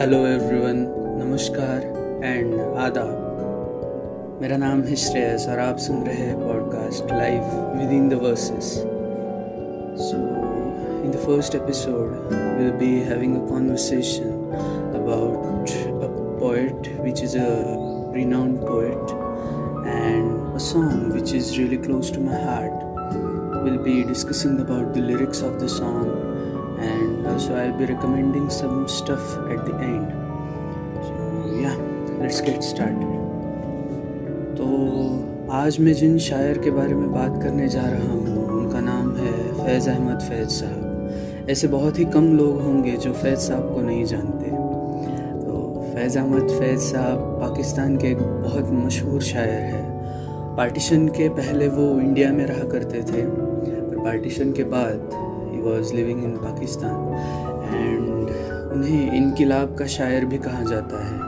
Hello everyone, नमस्कार and आदाब। मेरा नाम है श्रेयस और आप सुन रहे हैं podcast life with in the verses. So in the first episode will be having a conversation about a poet which is a renowned poet and a song which is really close to my heart. Will be discussing about the lyrics of the song and also I'll be recommending some stuff at the end. So yeah, let's get started. तो आज मैं जिन शायर के बारे में बात करने जा रहा हूँ उनका नाम है फैज़ अहमद फैज़ साहब। ऐसे बहुत ही कम लोग होंगे जो फैज़ साहब को नहीं जानते। तो फैज़ अहमद फैज़ साहब पाकिस्तान के एक बहुत मशहूर शायर हैं। पार्टीशन के पहले वो इंडिया में रहा करते थे, पर पार्टीशन के बाद was living in Pakistan and उन्हें इनकलाब का शायर भी कहा जाता है।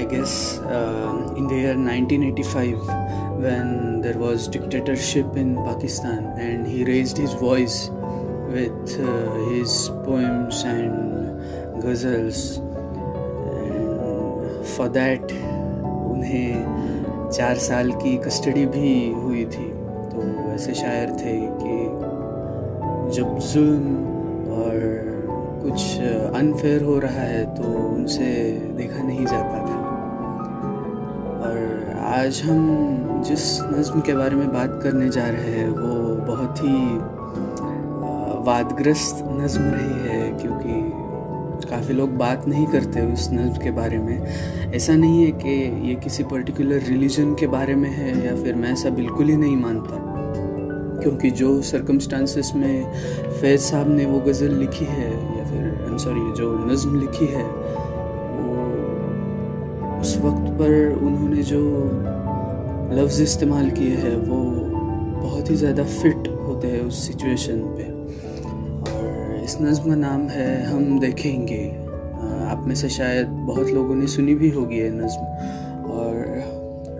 I guess in the year 1985 when there was dictatorship in Pakistan and he raised his voice with his poems and ghazals, and for that उन्हें 4 साल की कस्टडी भी हुई थी। तो ऐसे शायर थे कि जब जुल्म और कुछ अनफेयर हो रहा है तो उनसे देखा नहीं जाता था। और आज हम जिस नज़्म के बारे में बात करने जा रहे हैं वो बहुत ही वादग्रस्त नज़्म रही है, क्योंकि काफ़ी लोग बात नहीं करते उस नज़्म के बारे में। ऐसा नहीं है कि ये किसी पर्टिकुलर रिलीजन के बारे में है या फिर मैं ऐसा बिल्कुल ही नहीं मानता, क्योंकि जो सर्कमस्टांसेस में फैज़ साहब ने वो गज़ल लिखी है या फिर जो नज़्म लिखी है वो उस वक्त पर उन्होंने जो लफ्ज़ इस्तेमाल किए हैं वो बहुत ही ज़्यादा फिट होते हैं उस सिचुएशन पे। और इस नज़्म का नाम है हम देखेंगे। आप में से शायद बहुत लोगों ने सुनी भी होगी ये नज़्म।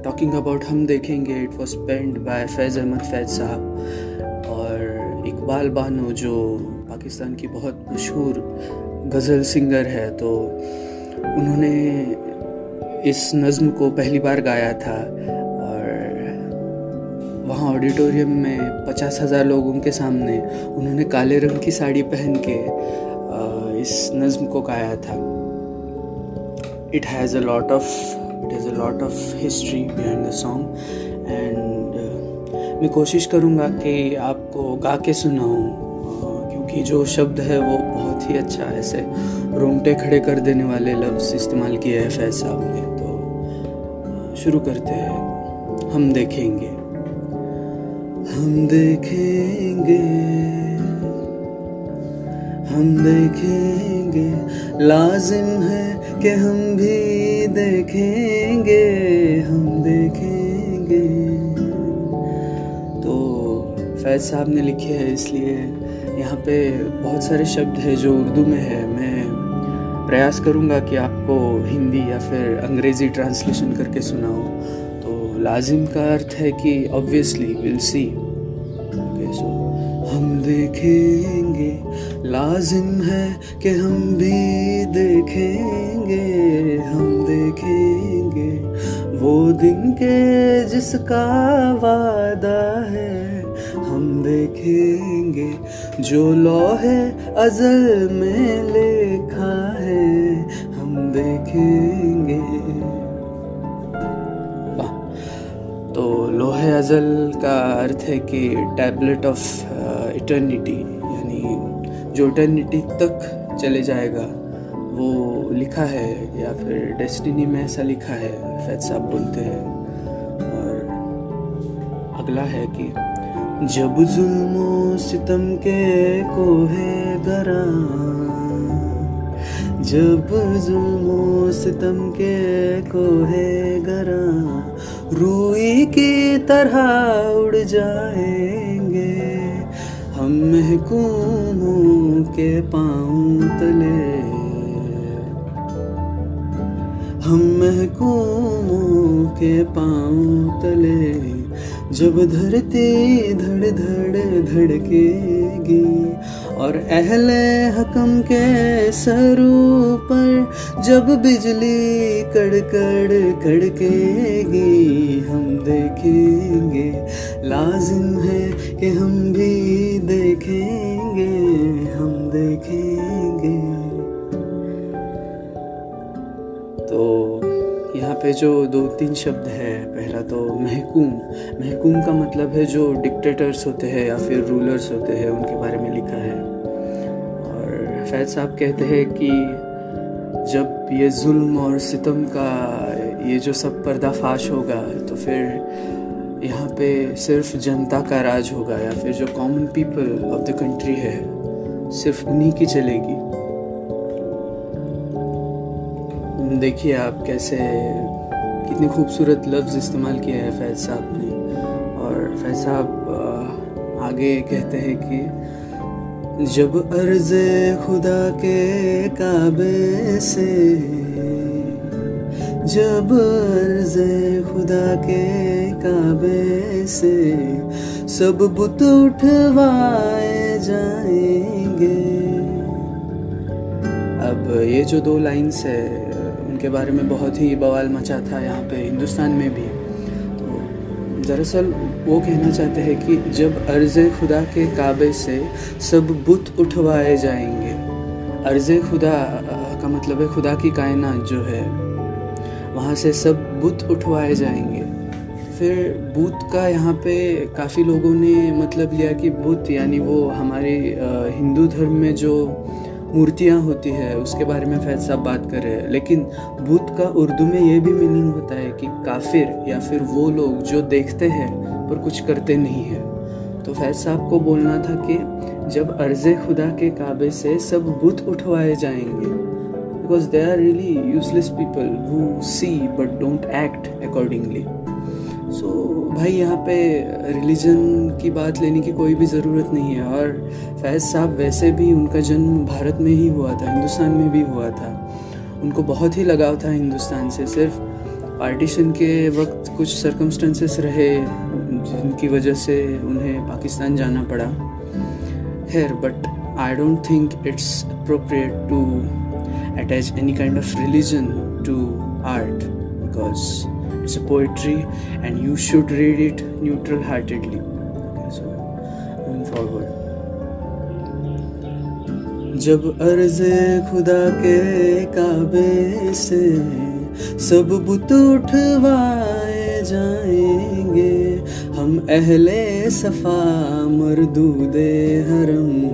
टॉकिंग अबाउट हम देखेंगे, it was penned by Faiz Ahmad Faiz साहब और इकबाल बानो जो पाकिस्तान की बहुत मशहूर गज़ल सिंगर है। तो उन्होंने इस नज़्म को पहली बार गाया था और वहाँ ऑडिटोरियम में 50,000 लोगों के सामने उन्होंने काले रंग की साड़ी पहन के इस नज़्म को गाया था। It has a lot of history behind the song and मैं कोशिश करूँगा कि आपको गा के सुनाऊँ, क्योंकि जो शब्द है वो बहुत ही अच्छा, ऐसे रोंगटे खड़े कर देने वाले लफ्ज़ इस्तेमाल किए हैं फैज़ साहब ने। तो शुरू करते हैं। हम देखेंगे। हम देखेंगे, हम देखेंगे, लाजिम है कि हम भी देखेंगे। हम देखेंगे तो फैज़ साहब ने लिखे है, इसलिए यहाँ पे बहुत सारे शब्द हैं जो उर्दू में है। मैं प्रयास करूँगा कि आपको हिंदी या फिर अंग्रेज़ी ट्रांसलेशन करके सुनाऊँ। तो लाजिम का अर्थ है कि ऑब्वियसली, विल सी। सो हम देखेंगे, लाजिम है कि हम भी देखेंगे। हम देखेंगे वो दिन के जिसका वादा है। हम देखेंगे जो लौहे अज़ल में लिखा है। हम देखेंगे। तो लौहे अज़ल का अर्थ है कि टैबलेट ऑफ इटर्निटी, यानी जो इटर्निटी तक चले जाएगा वो लिखा है, या फिर डेस्टिनी में ऐसा लिखा है, फैज़ साहब बोलते हैं। और अगला है कि जब जुल्मों सितम के कोहे गरा, जब जुल्मों सितम के कोहे गरा, रूई की तरह उड़ जाएंगे। हम महकूमों के पाँव तले, हम महकूमों के पाँव तले, जब धरती धड़ धड़ धड़केगी और अहले हकम के सरू पर जब बिजली कड़कड़ कड़केगी हम देखेंगे, लाजिम है कि हम भी देखेंगे, हम देखेंगे। तो यहाँ पे जो 2-3 शब्द है, पहला तो महकूम का मतलब है जो डिक्टेटर्स होते हैं या फिर रूलर्स होते हैं, उनके बारे में लिखा है। और फैज साहब कहते हैं कि जब ये जुल्म और सितम का ये जो सब पर्दाफाश होगा तो फिर यहाँ पे सिर्फ जनता का राज होगा या फिर जो common people of the country है सिर्फ उन्हीं की चलेगी। देखिए आप कैसे कितने खूबसूरत लफ्ज़ इस्तेमाल किया है फैज़ साहब ने। और फैज़ साहब आगे कहते हैं कि जब अर्ज़ खुदा के काबे से, जब अर्ज़ खुदा के काबे से सब बुत उठवाए जाएंगे। अब ये जो 2 लाइन्स है के बारे में बहुत ही बवाल मचा था यहाँ पे हिंदुस्तान में भी। तो दरअसल वो कहना चाहते हैं कि जब अर्ज़े खुदा के काबे से सब बुत उठवाए जाएंगे। अर्ज़े खुदा का मतलब है खुदा की कायनात जो है, वहाँ से सब बुत उठवाए जाएंगे। फिर बुत का यहाँ पे काफ़ी लोगों ने मतलब लिया कि बुत यानी वो हमारे हिंदू धर्म में जो मूर्तियाँ होती है उसके बारे में फैज़ साहब बात कर रहे हैं। लेकिन बुत का उर्दू में ये भी मीनिंग होता है कि काफिर या फिर वो लोग जो देखते हैं पर कुछ करते नहीं हैं। तो फैज़ साहब को बोलना था कि जब अर्ज़े खुदा के काबे से सब बुत उठवाए जाएंगे, because they are really useless people who see but don't act accordingly. So भाई यहाँ पे रिलीजन की बात लेने की कोई भी ज़रूरत नहीं है। और फैज़ साहब वैसे भी उनका जन्म भारत में ही हुआ था, हिंदुस्तान में भी हुआ था। उनको बहुत ही लगाव था हिंदुस्तान से। सिर्फ पार्टीशन के वक्त कुछ सर्कमस्टेंसेस रहे जिनकी वजह से उन्हें पाकिस्तान जाना पड़ा। खैर, but I don't think it's appropriate to attach any kind of religion to art, because it's a poetry and you should read it neutral heartedly. Okay, so going forward. जब अर्ज़े खुदा के काबे से सब बुत उठवाए जाएंगे, हम अहले सफा मरदूदे हरम।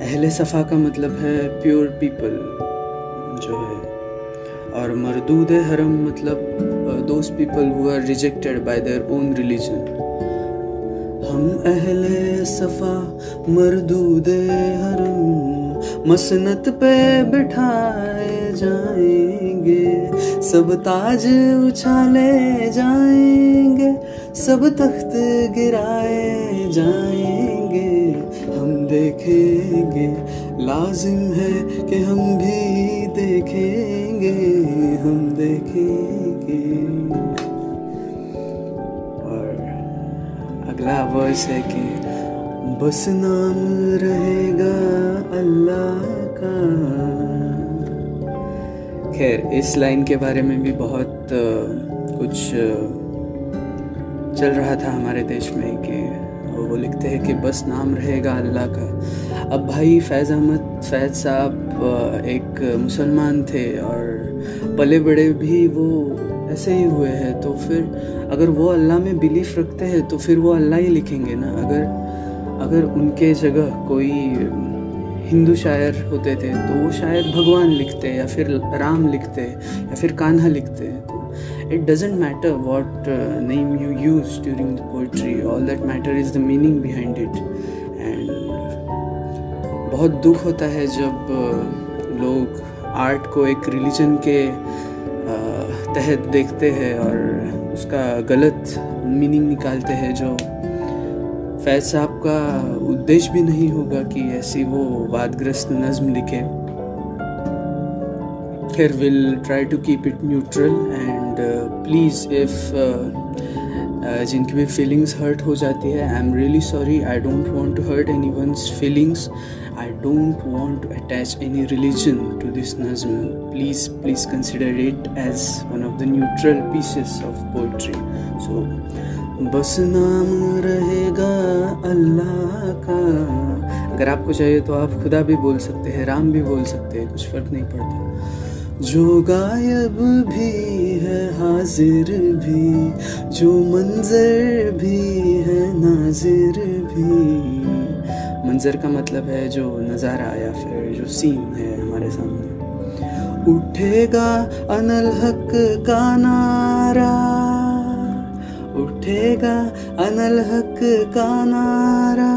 अहले सफा का मतलब है प्योर पीपल जो है, और मरदूद हरम मतलब those people who are rejected by their own religion. हम अहले सफा मरदूद हरम मसनत पे बिठाए जाएंगे, सब ताज उछाले जाएंगे, सब तख्त गिराए जाएंगे, हम देखेंगे, लाजिम है कि हम भी देखेंगे, हम देखेंगे। और अगला वर्स है कि बस नाम रहेगा अल्लाह का। खैर, इस लाइन के बारे में भी बहुत कुछ चल रहा था हमारे देश में कि वो लिखते हैं कि बस नाम रहेगा अल्लाह का। अब भाई फैज़ अहमद फैज़ साहब एक मुसलमान थे और पले बड़े भी वो ऐसे ही हुए हैं। तो फिर अगर वो अल्लाह में बिलीफ रखते हैं तो फिर वो अल्लाह ही लिखेंगे ना। अगर उनके जगह कोई हिंदू शायर होते थे तो वो शायर भगवान लिखते या फिर राम लिखते या फिर कान्हा लिखते। तो it doesn't matter what name you use during the poetry, all that matter is the meaning behind it. And बहुत दुख होता है जब लोग आर्ट को एक रिलीजन के तहत देखते हैं और उसका गलत मीनिंग निकालते हैं, जो फैज़ साहब का उद्देश्य भी नहीं होगा कि ऐसी वो वादग्रस्त नज़्म लिखे। खैर, will try to keep it neutral and please if जिनकी भी फीलिंग्स हर्ट हो जाती है. I am really sorry, I don't want to hurt anyone's feelings, I don't want to attach any religion to this नज़्म. Please please consider it as one of the neutral pieces of poetry. So बस नाम रहेगा अल्लाह का. अगर आपको चाहिए तो आप खुदा भी बोल सकते हैं, राम भी बोल सकते हैं, कुछ फ़र्क नहीं पड़ता. जो गायब भी है हाजिर भी, जो मंजर भी है नाजिर भी. मंजर का मतलब है जो नज़ारा या फिर जो सीन है हमारे सामने. उठेगा अनल हक का नारा, उठेगा अनल हक का नारा.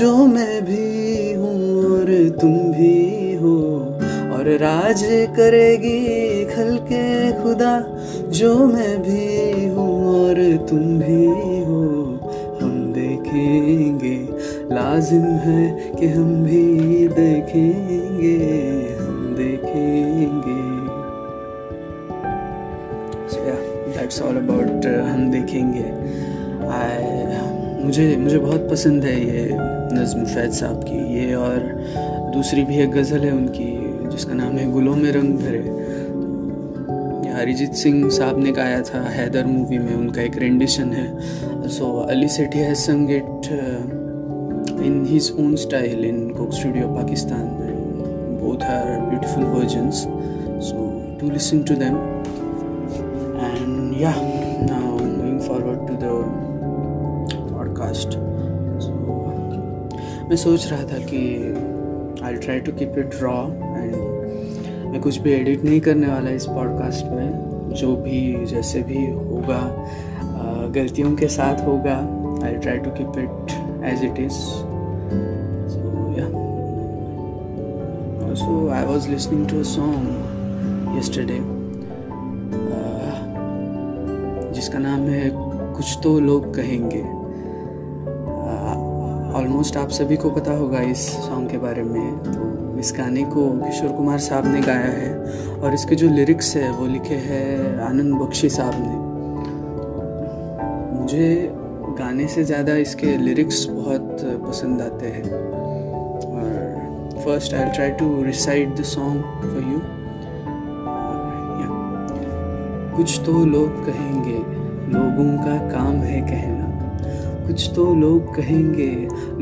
जो मैं भी हूँ और तुम भी हो, और राज करेगी खलके खुदा. जो मैं भी हूँ और तुम भी हो, हम देखेंगे लाजिम है कि हम भी देखेंगे, हम देखेंगे. So yeah, that's all about हम देखेंगे. मुझे बहुत पसंद है ये नज़्म फैज़ साहब की. ये और दूसरी भी एक गज़ल है उनकी जिसका नाम है गुलों में रंग भरे. अरिजीत सिंह साहब ने गाया था हैदर मूवी में, उनका एक रेंडिशन है. So Ali Sethi has sung it in his own style in Coke Studio Pakistan में. Both are beautiful versions, so to listen to them. And yeah now moving forward to the podcast. So मैं सोच रहा था कि I try to keep it raw and मैं कुछ भी edit नहीं करने वाला इस पॉडकास्ट में. जो भी जैसे भी होगा गलतियों के साथ होगा. I try to keep it as it is. So yeah also I was listening to a song yesterday जिसका नाम है कुछ तो लोग कहेंगे. ऑलमोस्ट आप सभी को पता होगा इस सॉन्ग के बारे में. तो इस गाने को किशोर कुमार साहब ने गाया है और इसके जो लिरिक्स है वो लिखे हैं आनंद बख्शी साहब ने. मुझे गाने से ज़्यादा इसके लिरिक्स बहुत पसंद आते हैं. और first I try to recite the song for you. कुछ तो लोग कहेंगे, लोगों का काम है कहना. कुछ तो लोग कहेंगे,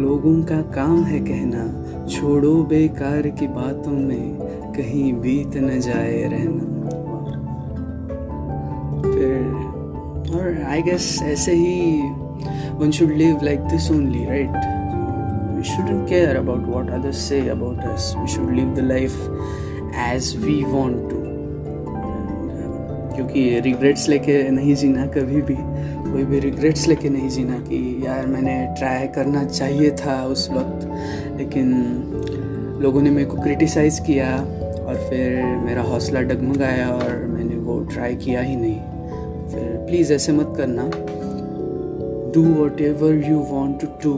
लोगों का काम है कहना. छोड़ो बेकार की बातों में, कहीं बीत न जाए रहना. फिर और आई गेस ऐसे ही one should live like this only, right. We shouldn't care about what others say about us. We should live the life as we want to, क्योंकि रिग्रेट्स लेके नहीं जीना कभी भी. कोई भी रिग्रेट्स लेके नहीं जीना कि यार मैंने ट्राई करना चाहिए था उस वक्त, लेकिन लोगों ने मेरे को क्रिटिसाइज़ किया और फिर मेरा हौसला डगमगाया और मैंने वो ट्राई किया ही नहीं. फिर प्लीज़ ऐसे मत करना. Do whatever you want to do,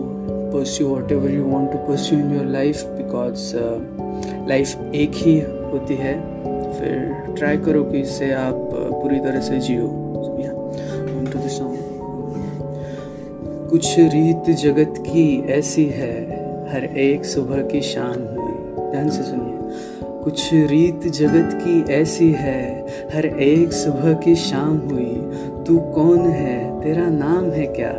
pursue whatever you want to pursue in your life, because life एक ही होती है. फिर ट्राई करो कि इससे आप पूरी तरह से जियो. कुछ रीत जगत की ऐसी है, हर एक सुबह की शाम हुई. ध्यान से सुनिए. कुछ रीत जगत की ऐसी है, हर एक सुबह की शाम हुई. तू कौन है, तेरा नाम है क्या,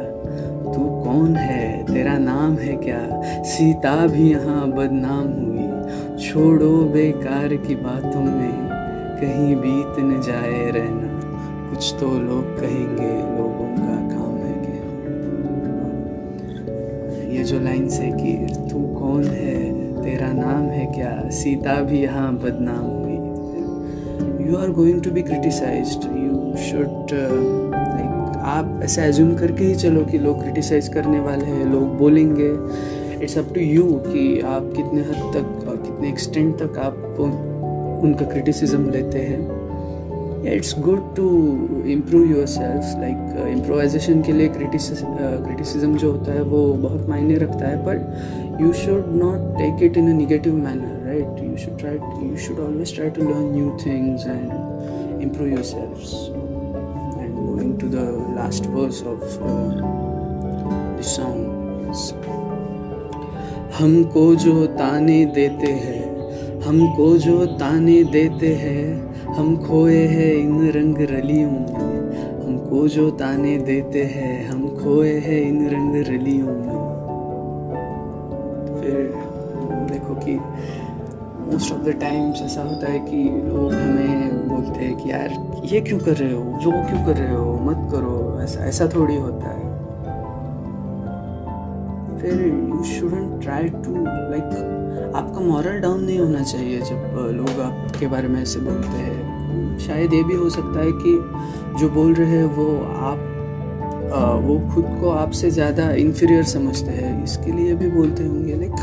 तू कौन है, तेरा नाम है क्या. सीता भी यहाँ बदनाम हुई. छोड़ो बेकार की बातों में, कहीं बीत न जाए रहना. कुछ तो लोग कहेंगे, लोगों का काम. ये जो लाइन से कि तू कौन है, तेरा नाम है क्या, सीता भी यहाँ बदनाम हुई. You are going to be criticized. You should like आप ऐसा एज्यूम करके ही चलो कि लोग क्रिटिसाइज करने वाले हैं, लोग बोलेंगे. इट्स अप टू यू कि आप कितने हद तक और कितने एक्सटेंट तक आप उनका क्रिटिसिज्म लेते हैं. It's good to improve yourself. Like improvisation के लिए क्रिटिसिज्म जो होता है वो बहुत मायने रखता है, but you should not take it in a negative manner, right. You should always try to learn new things and improve yourself. And moving to the last verse of the song. हमको जो ताने देते हैं, हमको जो ताने देते हैं, हम खोए हैं इन रंग रलियों में. हमको जो ताने देते हैं, हम खोए हैं इन रंग रलियों में. फिर देखो कि मोस्ट ऑफ द टाइम्स ऐसा होता है कि लोग हमें बोलते हैं कि यार ये क्यों कर रहे हो, जो क्यों कर रहे हो, मत करो, ऐसा ऐसा थोड़ी होता है. फिर you shouldn't try to like, आपका मॉरल डाउन नहीं होना चाहिए जब लोग आपके बारे में ऐसे बोलते हैं. शायद ये भी हो सकता है कि जो बोल रहे हैं वो आप वो खुद को आपसे ज़्यादा इन्फीरियर समझते हैं, इसके लिए भी बोलते होंगे. लाइक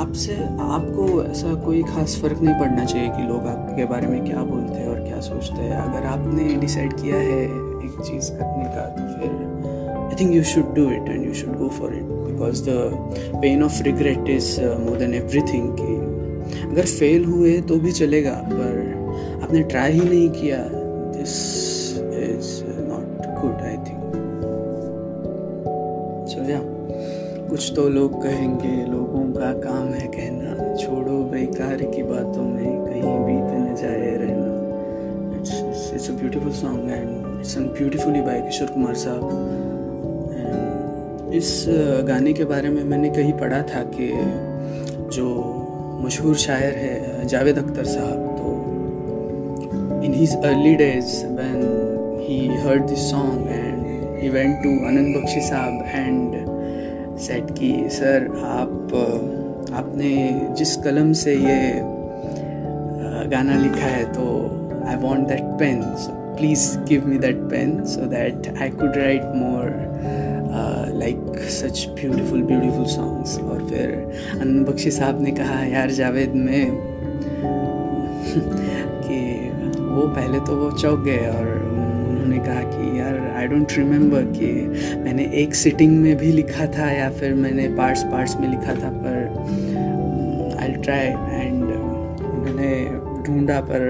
आपसे आपको ऐसा कोई ख़ास फ़र्क नहीं पड़ना चाहिए कि लोग आपके बारे में क्या बोलते हैं और क्या सोचते हैं. अगर आपने डिसाइड किया है एक चीज़ करने का तो फिर I think you should do it and you should go for it, because the pain of regret is more than everything. कि अगर फेल हुए तो भी चलेगा, पर आपने ट्राई ही नहीं किया, this is not good I think. So या कुछ तो लोग कहेंगे, लोगों का काम है कहना, छोड़ो बेकार की बातों में कहीं बीत न जाए रहना. It's a beautiful song and it's beautifully by Kishore Kumar साहब. इस गाने के बारे में मैंने कहीं पढ़ा था कि जो मशहूर शायर है जावेद अख्तर साहब, तो in his early days when he heard this song and he went to Anand Bakshi Saab and said कि सर आपने जिस कलम से ये गाना लिखा है तो I want that pen, so please give me that pen so that I could write more like such beautiful songs. और फिर आनंद बख्शी साहब ने कहा यार जावेद मैं कि वो पहले तो वो चौंक गए और उन्होंने कहा कि यार आई डोंट रिमेम्बर कि मैंने एक सिटिंग में भी लिखा था या फिर मैंने पार्ट्स में लिखा था, पर आई ट्राई. एंड उन्होंने ढूंढा पर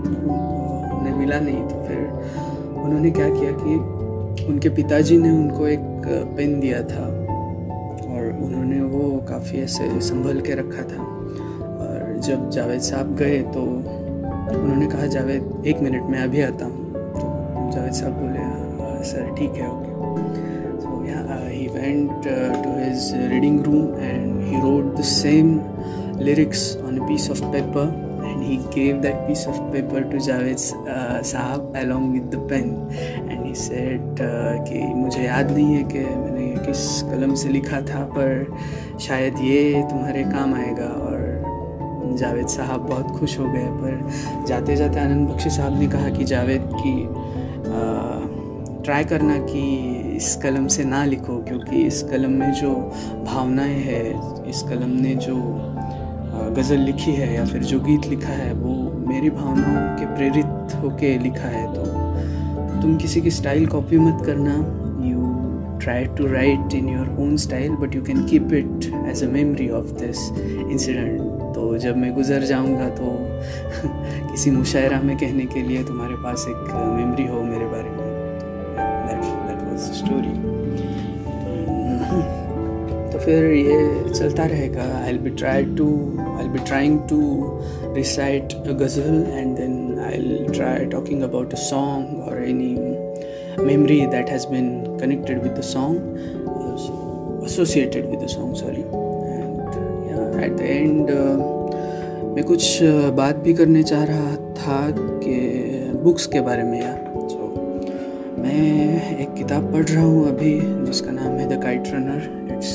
उन्हें मिला नहीं, तो फिर उन्होंने क्या किया कि उनके पिताजी ने उनको एक पेन दिया था और उन्होंने वो काफ़ी ऐसे संभल के रखा था. और जब जावेद साहब गए तो उन्होंने कहा जावेद एक मिनट में अभी आता हूँ. तो जावेद साहब बोले सर ठीक है okay. So he went to his reading room and he wrote the same lyrics on a piece of paper and he gave that piece of paper to Javed sahab along with the pen and he said कि मुझे याद नहीं है कि मैंने किस कलम से लिखा था, पर शायद ये तुम्हारे काम आएगा. और जावेद साहब बहुत खुश हो गए, पर जाते जाते आनंद बख्शी साहब ने कहा कि जावेद की ट्राई करना कि इस कलम से ना लिखो, क्योंकि इस कलम में जो भावनाएं हैं, इस कलम ने जो गज़ल लिखी है या फिर जो गीत लिखा है वो मेरी भावनाओं के प्रेरित होके लिखा है. तो तुम किसी की स्टाइल कॉपी मत करना, you try to write in your own style but you can keep it as a memory of this incident. तो जब मैं गुज़र जाऊंगा तो किसी मुशायरा में कहने के लिए तुम्हारे पास एक मेमोरी हो मेरे बारे में. That was the story. तो फिर ये चलता रहेगा. I will be trying to recite a ghazal and then I will try talking about a song और any memory that has been connected with the song, associated with the song sorry. At the end मैं कुछ बात भी करने चाह रहा था कि बुक्स के बारे में. यार तो मैं एक किताब पढ़ रहा हूँ अभी जिसका नाम है the kite runner. It's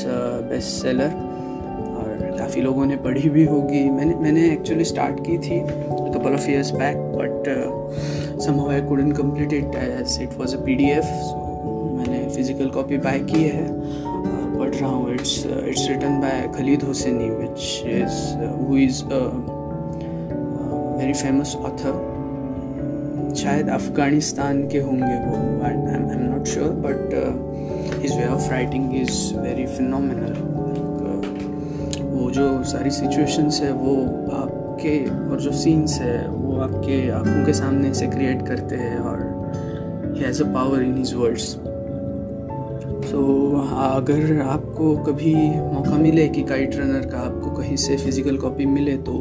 best seller और काफ़ी लोगों ने पढ़ी भी होगी. मैंने एक्चुअली स्टार्ट की थी couple of years back, but somehow I couldn't complete it as it was a PDF. मैंने फिजिकल कॉपी बाय की है, पढ़ रहा हूँ. It's written by Khaled Hosseini who is a very famous author. शायद अफ़गानिस्तान के होंगे वो, I am not sure, but his way of writing is very phenomenal. वो जो सारी सिचुएशंस है वो आपके और जो सीन्स है वो आपके आँखों के सामने से क्रिएट करते हैं और He has a power in his words. So, अगर आपको कभी मौका मिले कि काइट रनर का आपको कहीं से फिजिकल कॉपी मिले तो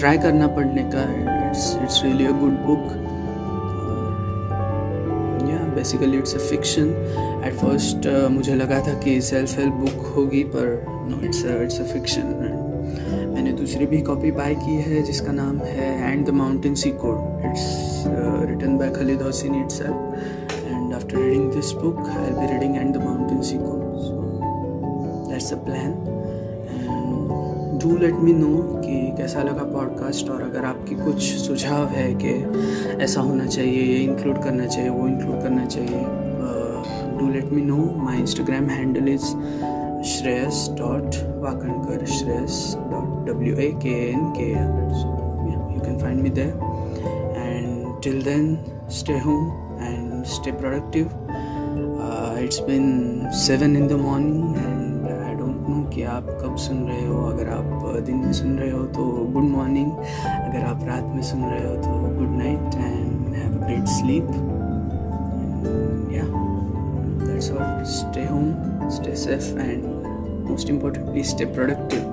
ट्राई करना पढ़ने का. It's really a good book. Yeah basically it's a fiction. At first मुझे लगा था कि सेल्फ हेल्प बुक होगी, पर नो, इट्स अ फिक्शन. मैंने दूसरी भी कॉपी बाय की है जिसका नाम है and the mountain echoed. It's written by Khaled Hosseini itself. And after reading this book I will be reading and the mountain echoed. So that's a plan. And do let me know कि कैसा लगा podcast, और अगर आपकी कुछ सुझाव है कि ऐसा होना चाहिए, ये इंक्लूड करना चाहिए, वो इंक्लूड करना चाहिए, do let me know. My Instagram handle is Shreyas.Wakankar, Shreyas.Wankar. So you can find me there. And till then, stay home and stay productive. It's been 7 in the morning and I don't know कि आप कब सुन रहे हो. अगर आप दिन में सुन रहे हो तो good morning. अगर आप रात में सुन रहे हो तो good night and have a great sleep. And yeah, that's all. Stay home, stay safe, and most importantly, stay productive.